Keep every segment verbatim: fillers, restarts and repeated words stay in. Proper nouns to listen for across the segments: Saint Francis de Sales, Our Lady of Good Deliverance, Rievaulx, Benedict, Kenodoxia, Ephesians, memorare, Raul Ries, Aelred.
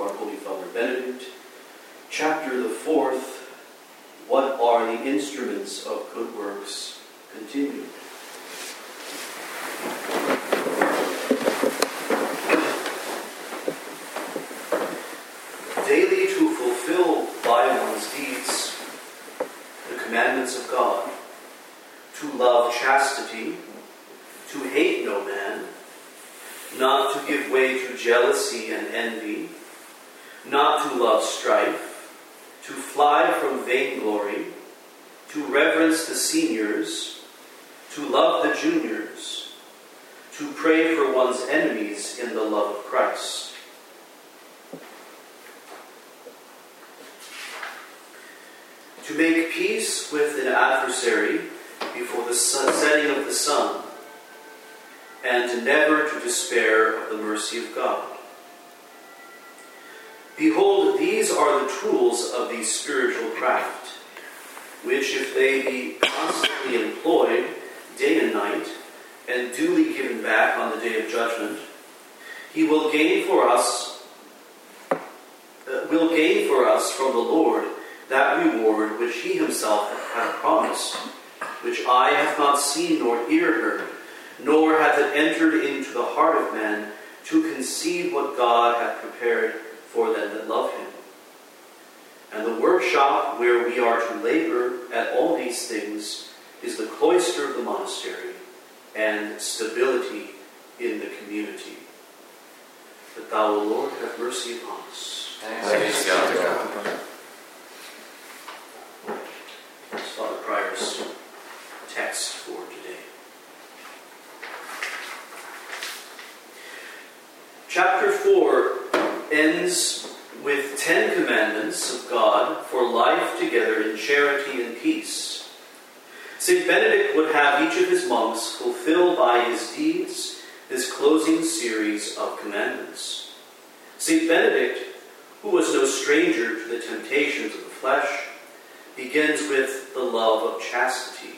to our Holy Father Benedict. Chapter the Fourth, What Are the Instruments of Good Works? Continued. Daily to fulfill by one's deeds the commandments of God, to love chastity, to hate no man, not to give way to jealousy and envy, not to love strife, to fly from vainglory, to reverence the seniors, to love the juniors, to pray for one's enemies in the love of Christ. To make peace with an adversary before the setting of the sun, and never to despair of the mercy of God. Behold, these are the tools of the spiritual craft, which if they be constantly employed day and night, and duly given back on the day of judgment, he will gain for us, uh, will gain for us from the Lord that reward which he himself hath promised, which eye hath not seen nor ear heard, nor hath it entered into the heart of man to conceive what God hath prepared for them that love him. And the workshop where we are to labor at all these things is the cloister of the monastery and stability in the community. But thou, O Lord, have mercy upon us. Thanks be to God. That's Father Prior's text for today. Chapter four ends with ten commandments of God for life together in charity and peace. Saint Benedict would have each of his monks fulfill by his deeds this closing series of commandments. Saint Benedict, who was no stranger to the temptations of the flesh, begins with the love of chastity.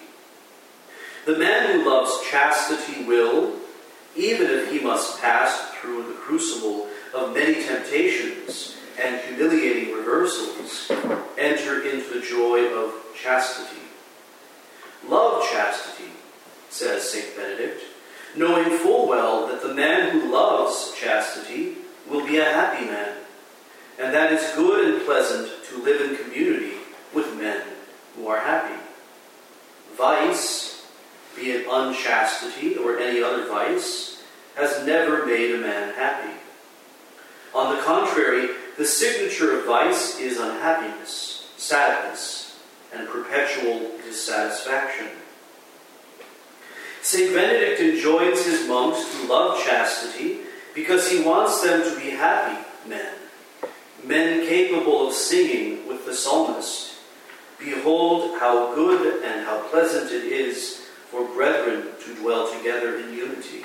The man who loves chastity will, even if he must pass through the crucible of many temptations and humiliating reversals, enter into the joy of chastity. Love chastity, says Saint Benedict, knowing full well that the man who loves chastity will be a happy man, and that it's good and pleasant to live in community with men who are happy. Vice, be it unchastity or any other vice, has never made a man happy. On the contrary, the signature of vice is unhappiness, sadness, and perpetual dissatisfaction. Saint Benedict enjoins his monks to love chastity because he wants them to be happy men, men capable of singing with the psalmist, "Behold how good and how pleasant it is for brethren to dwell together in unity."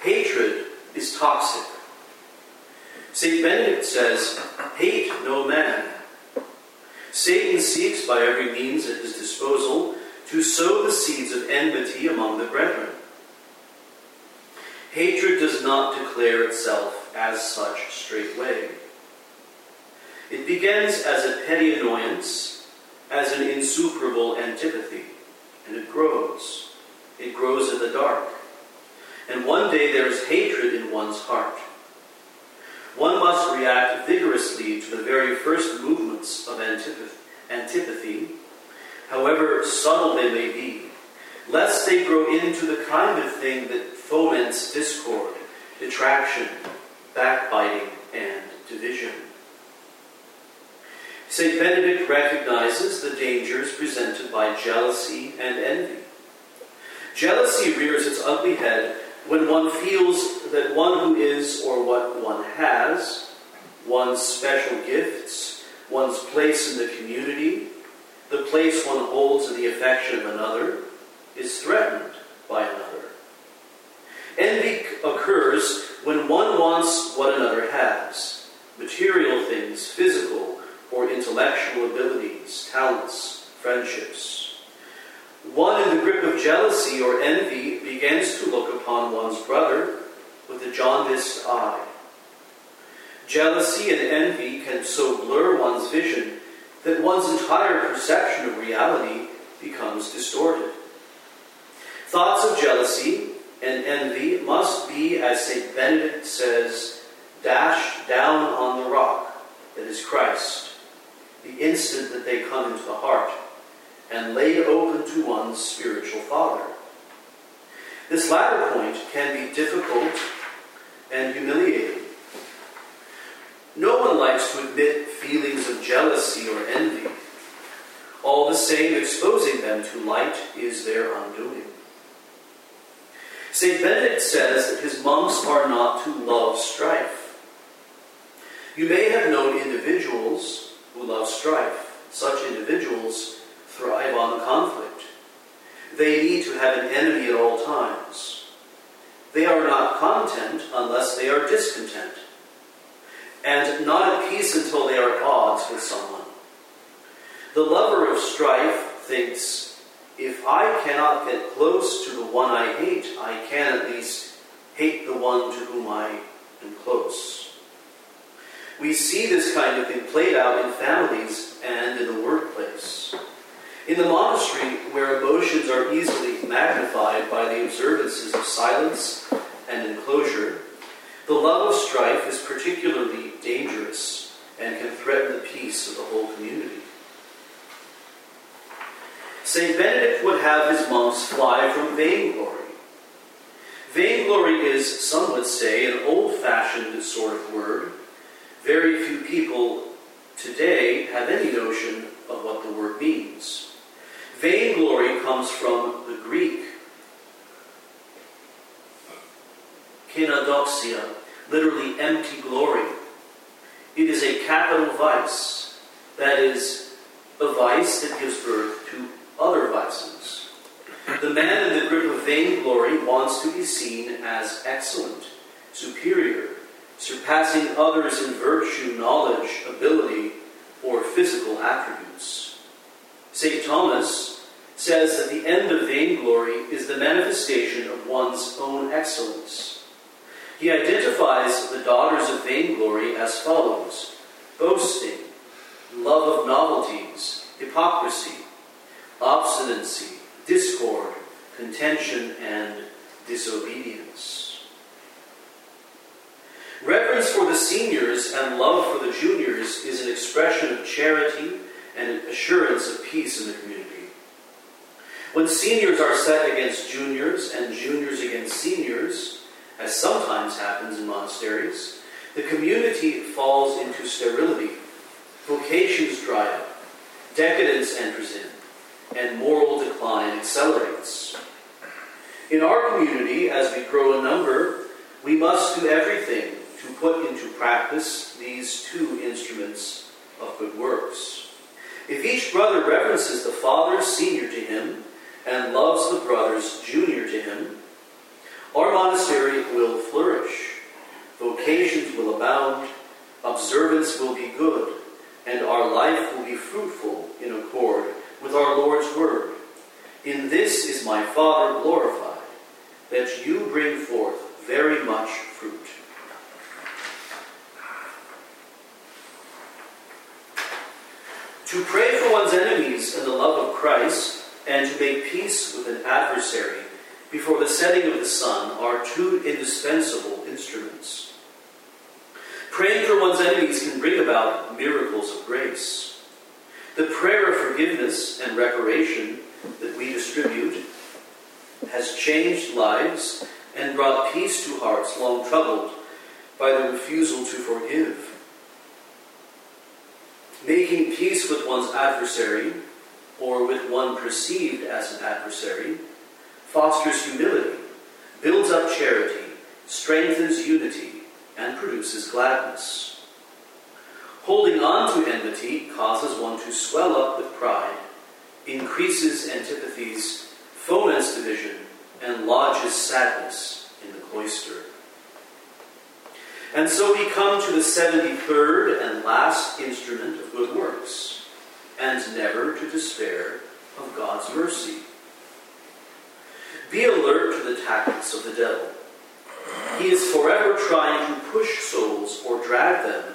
Hatred is toxic. Saint Benedict says, "Hate no man." Satan seeks by every means at his disposal to sow the seeds of enmity among the brethren. Hatred does not declare itself as such straightway. It begins as a petty annoyance, as an insuperable antipathy, and it grows. It grows in the dark. And one day there is hatred in one's heart. One must react vigorously to the very first movements of antipathy, however subtle they may be, lest they grow into the kind of thing that foments discord, detraction, backbiting, and division. Saint Benedict recognizes the dangers presented by jealousy and envy. Jealousy rears its ugly head when one feels that one who is or what one has, one's special gifts, one's place in the community, the place one holds in the affection of another, is threatened by another. Envy occurs when one wants what another has, material things, physical, or intellectual abilities, talents, friendships. One in the grip of jealousy or envy begins to look upon one's brother with a jaundiced eye. Jealousy and envy can so blur one's vision that one's entire perception of reality becomes distorted. Thoughts of jealousy and envy must be, as Saint Benedict says, dashed down on the rock that is Christ, the instant that they come into the heart, and laid open to one's spiritual father. This latter point can be difficult and humiliating. No one likes to admit feelings of jealousy or envy. All the same, exposing them to light is their undoing. Saint Benedict says that his monks are not to love strife. You may have known individuals who love strife. Such individuals thrive on conflict. They need to have an enemy at all times. They are not content unless they are discontent, and not at peace until they are at odds with someone. The lover of strife thinks, if I cannot get close to the one I hate, I can at least hate the one to whom I am close. We see this kind of thing played out in families and in the workplace. In the monastery, where emotions are easily magnified by the observances of silence and enclosure, the love of strife is particularly dangerous and can threaten the peace of the whole community. Saint Benedict would have his monks fly from vainglory. Vainglory is, some would say, an old-fashioned sort of word. Very few people today have any notion of what the word means. Vainglory comes from the Greek Kenodoxia, literally empty glory. It is a capital vice, that is, a vice that gives birth to other vices. The man in the grip of vainglory wants to be seen as excellent, superior, surpassing others in virtue, knowledge, ability, or physical attributes. Saint Thomas says that the end of vainglory is the manifestation of one's own excellence. He identifies the daughters of vainglory as follows: boasting, love of novelties, hypocrisy, obstinacy, discord, contention, and disobedience. Reverence for the seniors and love for the juniors is an expression of charity and assurance of peace in the community. When seniors are set against juniors and juniors against seniors, as sometimes happens in monasteries, the community falls into sterility, vocations dry up, decadence enters in, and moral decline accelerates. In our community, as we grow in number, we must do everything to put into practice these two instruments of good works. If each brother reverences the father senior to him and loves the brothers junior to him, our monastery will flourish, vocations will abound, observance will be good, and our life will be fruitful in accord with our Lord's word. In this is my Father glorified, that you bring forth very much fruit. To pray for one's enemies in the love of Christ and to make peace with an adversary before the setting of the sun are two indispensable instruments. Praying for one's enemies can bring about miracles of grace. The prayer of forgiveness and reparation that we distribute has changed lives and brought peace to hearts long troubled by the refusal to forgive. Making peace with one's adversary, or with one perceived as an adversary, fosters humility, builds up charity, strengthens unity, and produces gladness. Holding on to enmity causes one to swell up with pride, increases antipathies, foments division, and lodges sadness in the cloister. And so we come to the seventy-third and last instrument of good works, and never to despair of God's mercy. Be alert to the tactics of the devil. He is forever trying to push souls or drag them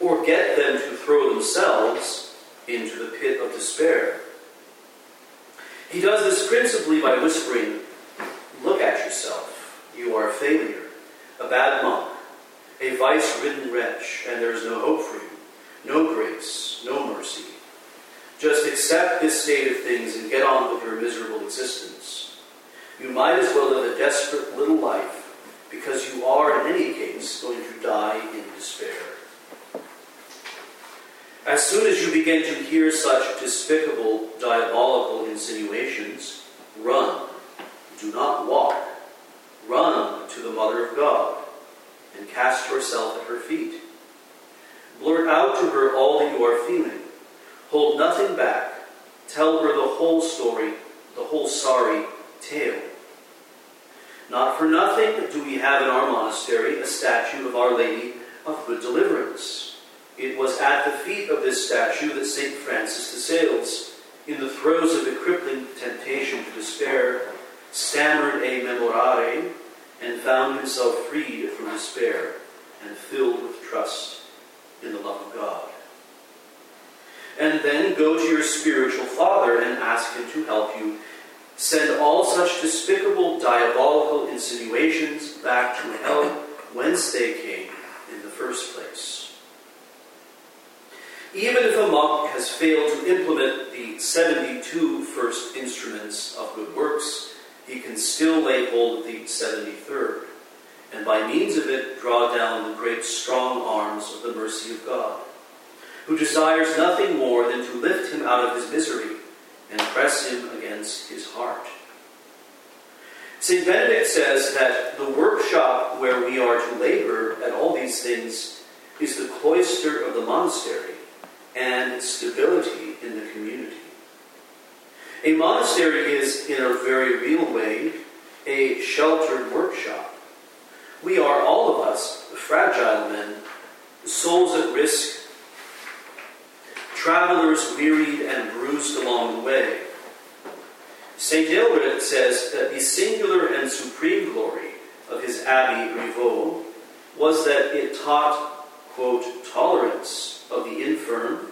or get them to throw themselves into the pit of despair. He does this principally by whispering, "Look at yourself. You are a failure, a bad monk, a vice-ridden wretch, and there is no hope for you, no grace, no mercy. Just accept this state of things and get on with your miserable existence. You might as well live a desperate little life, because you are, in any case, going to die in despair." As soon as you begin to hear such despicable, diabolical insinuations, run. Do not walk. Run to the Mother of God, and cast yourself at her feet. Blurt out to her all that you are feeling. Hold nothing back. Tell her the whole story, the whole sorry tale. Not for nothing do we have in our monastery a statue of Our Lady of Good Deliverance. It was at the feet of this statue that Saint Francis de Sales, in the throes of the crippling temptation to despair, stammered a memorare and found himself freed from despair and filled with trust in the love of God. And then go to your spiritual father and ask him to help you send all such despicable, diabolical insinuations back to hell whence they came in the first place. Even if a monk has failed to implement the seventy-two first instruments of good works, he can still lay hold of the seventy-third, and by means of it draw down the great strong arms of the mercy of God, who desires nothing more than to lift him out of his misery and press him against his heart. Saint Benedict says that the workshop where we are to labor at all these things is the cloister of the monastery and its stability in the community. A monastery is, in a very real way, a sheltered workshop. We are, all of us, fragile men, souls at risk, travelers wearied and bruised along the way. Saint Aelred says that the singular and supreme glory of his abbey Rievaulx was that it taught, quote, tolerance of the infirm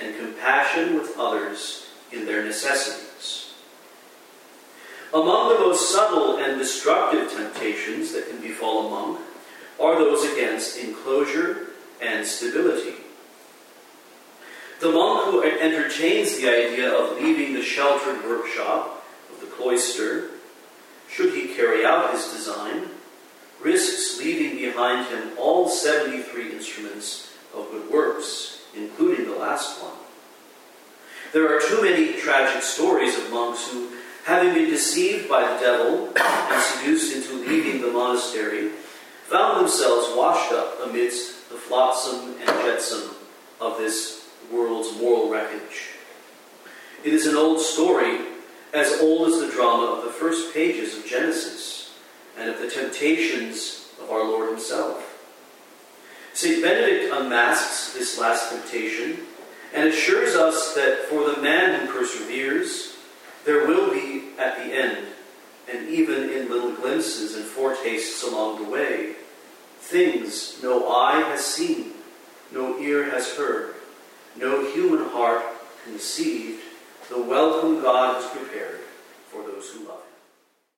and compassion with others in their necessities. Among the most subtle and destructive temptations that can befall a monk are those against enclosure and stability. The monk who entertains the idea of leaving the sheltered workshop of the cloister, should he carry out his design, risks leaving behind him all seventy-three instruments of good works, including the last one. There are too many tragic stories of monks who, having been deceived by the devil and seduced into leaving the monastery, found themselves washed up amidst the flotsam and jetsam of this world's moral wreckage. It is an old story, as old as the drama of the first pages of Genesis and of the temptations of our Lord himself. Saint Benedict unmasks this last temptation and assures us that for the man who perseveres, there will be, at the end, and even in little glimpses and foretastes along the way, things no eye has seen, no ear has heard, no human heart conceived the welcome God has prepared for those who love him.